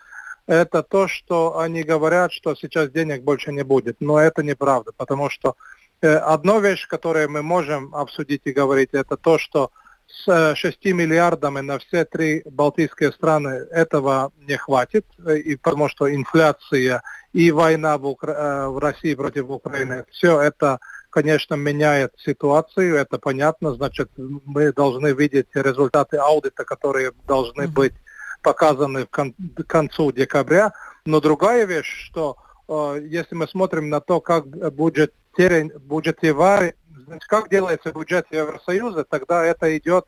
это то, что они говорят, что сейчас денег больше не будет. Но это неправда, потому что э, одна вещь, которую мы можем обсудить и говорить, это то, что с э, шестью миллиардами на все три балтийские страны этого не хватит, э, и потому что инфляция и война в, Укра... э, в России против Украины, все это, конечно, меняет ситуацию, это понятно, значит, мы должны видеть результаты аудита, которые должны mm-hmm. быть показаны к концу декабря. Но другая вещь, что э, если мы смотрим на то, как бюджет, как делается бюджет Евросоюза, тогда это идет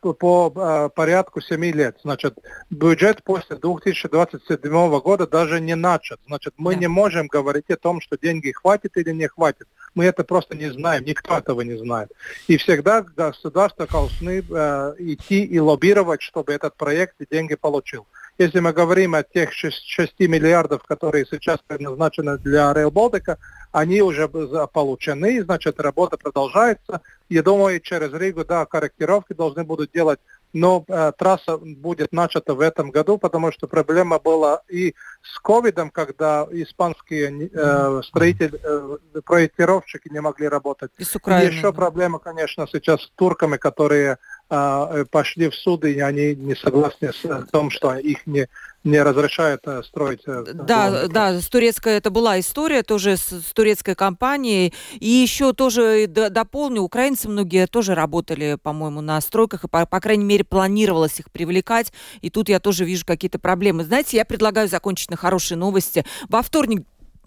по э, порядку семи лет. Значит, бюджет после две тысячи двадцать седьмого года даже не начат. Значит, мы не можем говорить о том, что деньги хватит или не хватит. Мы это просто не знаем, никто этого не знает. И всегда государства должны э, идти и лоббировать, чтобы этот проект и деньги получил. Если мы говорим о тех шести миллиардах, которые сейчас предназначены для Rail Baltic, они уже получены, значит, работа продолжается. Я думаю, через Ригу, да, корректировки должны будут делать, но э, трасса будет начата в этом году, потому что проблема была и с ковидом, когда испанские э, строители, э, проектировщики не могли работать. И с Украиной. И еще проблема, конечно, сейчас с турками, которые э, пошли в суд, и они не согласны с э, тем, что их не, не разрешают э, строить. Э, да, э, да, с турецкой это была история, тоже с, с турецкой компанией. И еще тоже д- дополню, украинцы многие тоже работали, по-моему, на стройках, и, по, по крайней мере, планировалось их привлекать. И тут я тоже вижу какие-то проблемы. Знаете, я предлагаю закончить на хорошие новости. Во вторник,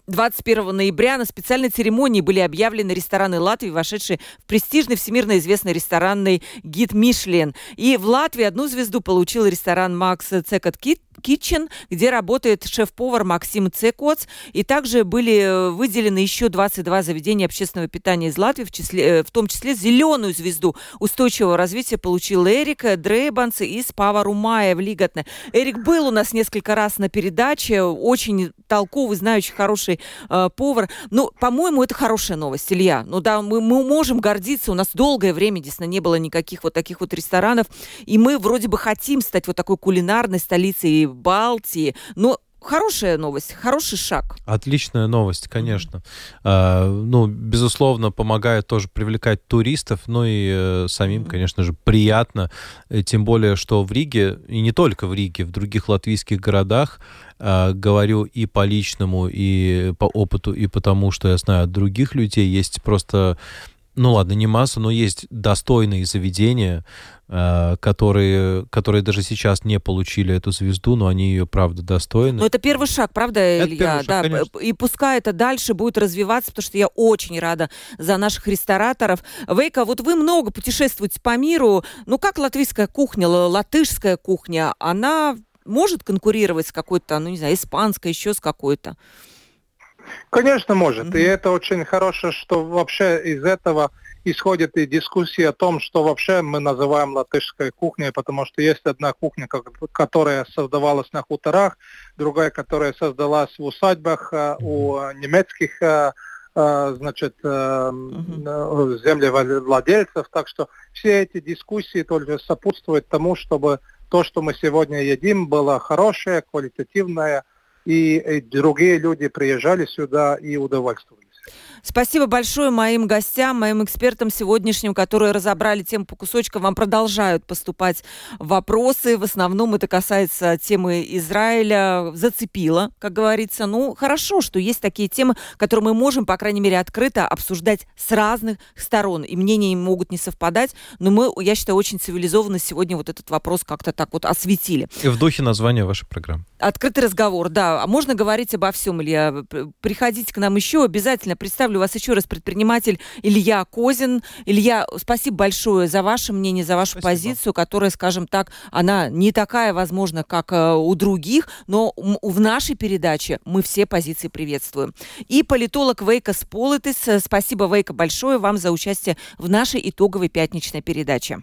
двадцать первого ноября, на специальной церемонии были объявлены рестораны Латвии, вошедшие в престижный всемирно известный ресторанный гид «Мишлен». И в Латвии одну звезду получил ресторан «Макс Цекотц Китчен», где работает шеф-повар Максим Цекотц. И также были выделены еще двадцать два заведения общественного питания из Латвии, в, числе, в том числе зеленую звезду устойчивого развития получил Эрик Дрейбанс из Паварумая в Лиготне. Эрик был у нас несколько раз на передаче, очень толковый, знающий, хороший э, повар. Ну, по-моему, это хорошая новость, Илья. Ну да, мы, мы можем гордиться, у нас долгое время, действительно, не было никаких вот таких вот ресторанов, и мы вроде бы хотим стать вот такой кулинарной столицей Балтии. Но хорошая новость, хороший шаг. Отличная новость, конечно. Mm-hmm. Ну, безусловно, помогает тоже привлекать туристов, ну и самим, mm-hmm. конечно же, приятно. Тем более, что в Риге, и не только в Риге, в других латвийских городах, говорю и по личному, и по опыту, и потому, что я знаю от других людей, есть просто... Ну ладно, не масса, но есть достойные заведения, которые, которые даже сейчас не получили эту звезду, но они ее, правда, достойны. Но это первый шаг, правда, Илья? Это первый шаг, да. И пускай это дальше будет развиваться, потому что я очень рада за наших рестораторов. Вейка, вот вы много путешествуете по миру. Ну как латвийская кухня, латышская кухня, она может конкурировать с какой-то, ну не знаю, испанской, еще с какой-то? Конечно, может. Mm-hmm. И это очень хорошо, что вообще из этого исходит и дискуссия о том, что вообще мы называем латышской кухней, потому что есть одна кухня, которая создавалась на хуторах, другая, которая создалась в усадьбах mm-hmm. у немецких, значит, mm-hmm. землевладельцев. Так что все эти дискуссии только сопутствуют тому, чтобы то, что мы сегодня едим, было хорошее, квалитативное, И, и другие люди приезжали сюда и удовольствовались. Спасибо большое моим гостям, моим экспертам сегодняшним, которые разобрали тему по кусочкам. Вам продолжают поступать вопросы. В основном это касается темы Израиля. Зацепило, как говорится. Ну, хорошо, что есть такие темы, которые мы можем, по крайней мере, открыто обсуждать с разных сторон. И мнения могут не совпадать. Но мы, я считаю, очень цивилизованно сегодня вот этот вопрос как-то так вот осветили. И в духе названия вашей программы. «Открытый разговор», да. Можно говорить обо всем, Илья. Приходите к нам еще. Обязательно представлю поздравлю вас еще раз, предприниматель Илья Козин. Илья, спасибо большое за ваше мнение, за вашу спасибо. позицию, которая, скажем так, она не такая, возможно, как у других, но в нашей передаче мы все позиции приветствуем. И политолог Вейка Сполотис. Спасибо, Вейка, большое вам за участие в нашей итоговой пятничной передаче.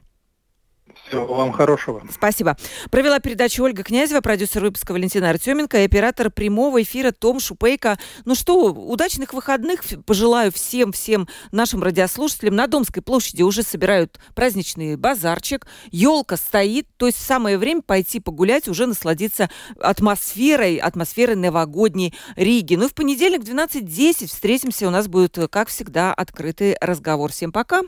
Всего вам хорошего. Спасибо. Провела передачу Ольга Князева, продюсер выпуска Валентина Артеменко и оператор прямого эфира Том Шупейко. Ну что, удачных выходных пожелаю всем, всем нашим радиослушателям. На Домской площади уже собирают праздничный базарчик. Елка стоит, то есть самое время пойти погулять, уже насладиться атмосферой, атмосферой новогодней Риги. Ну и в понедельник в двенадцать десять встретимся. У нас будет, как всегда, открытый разговор. Всем пока.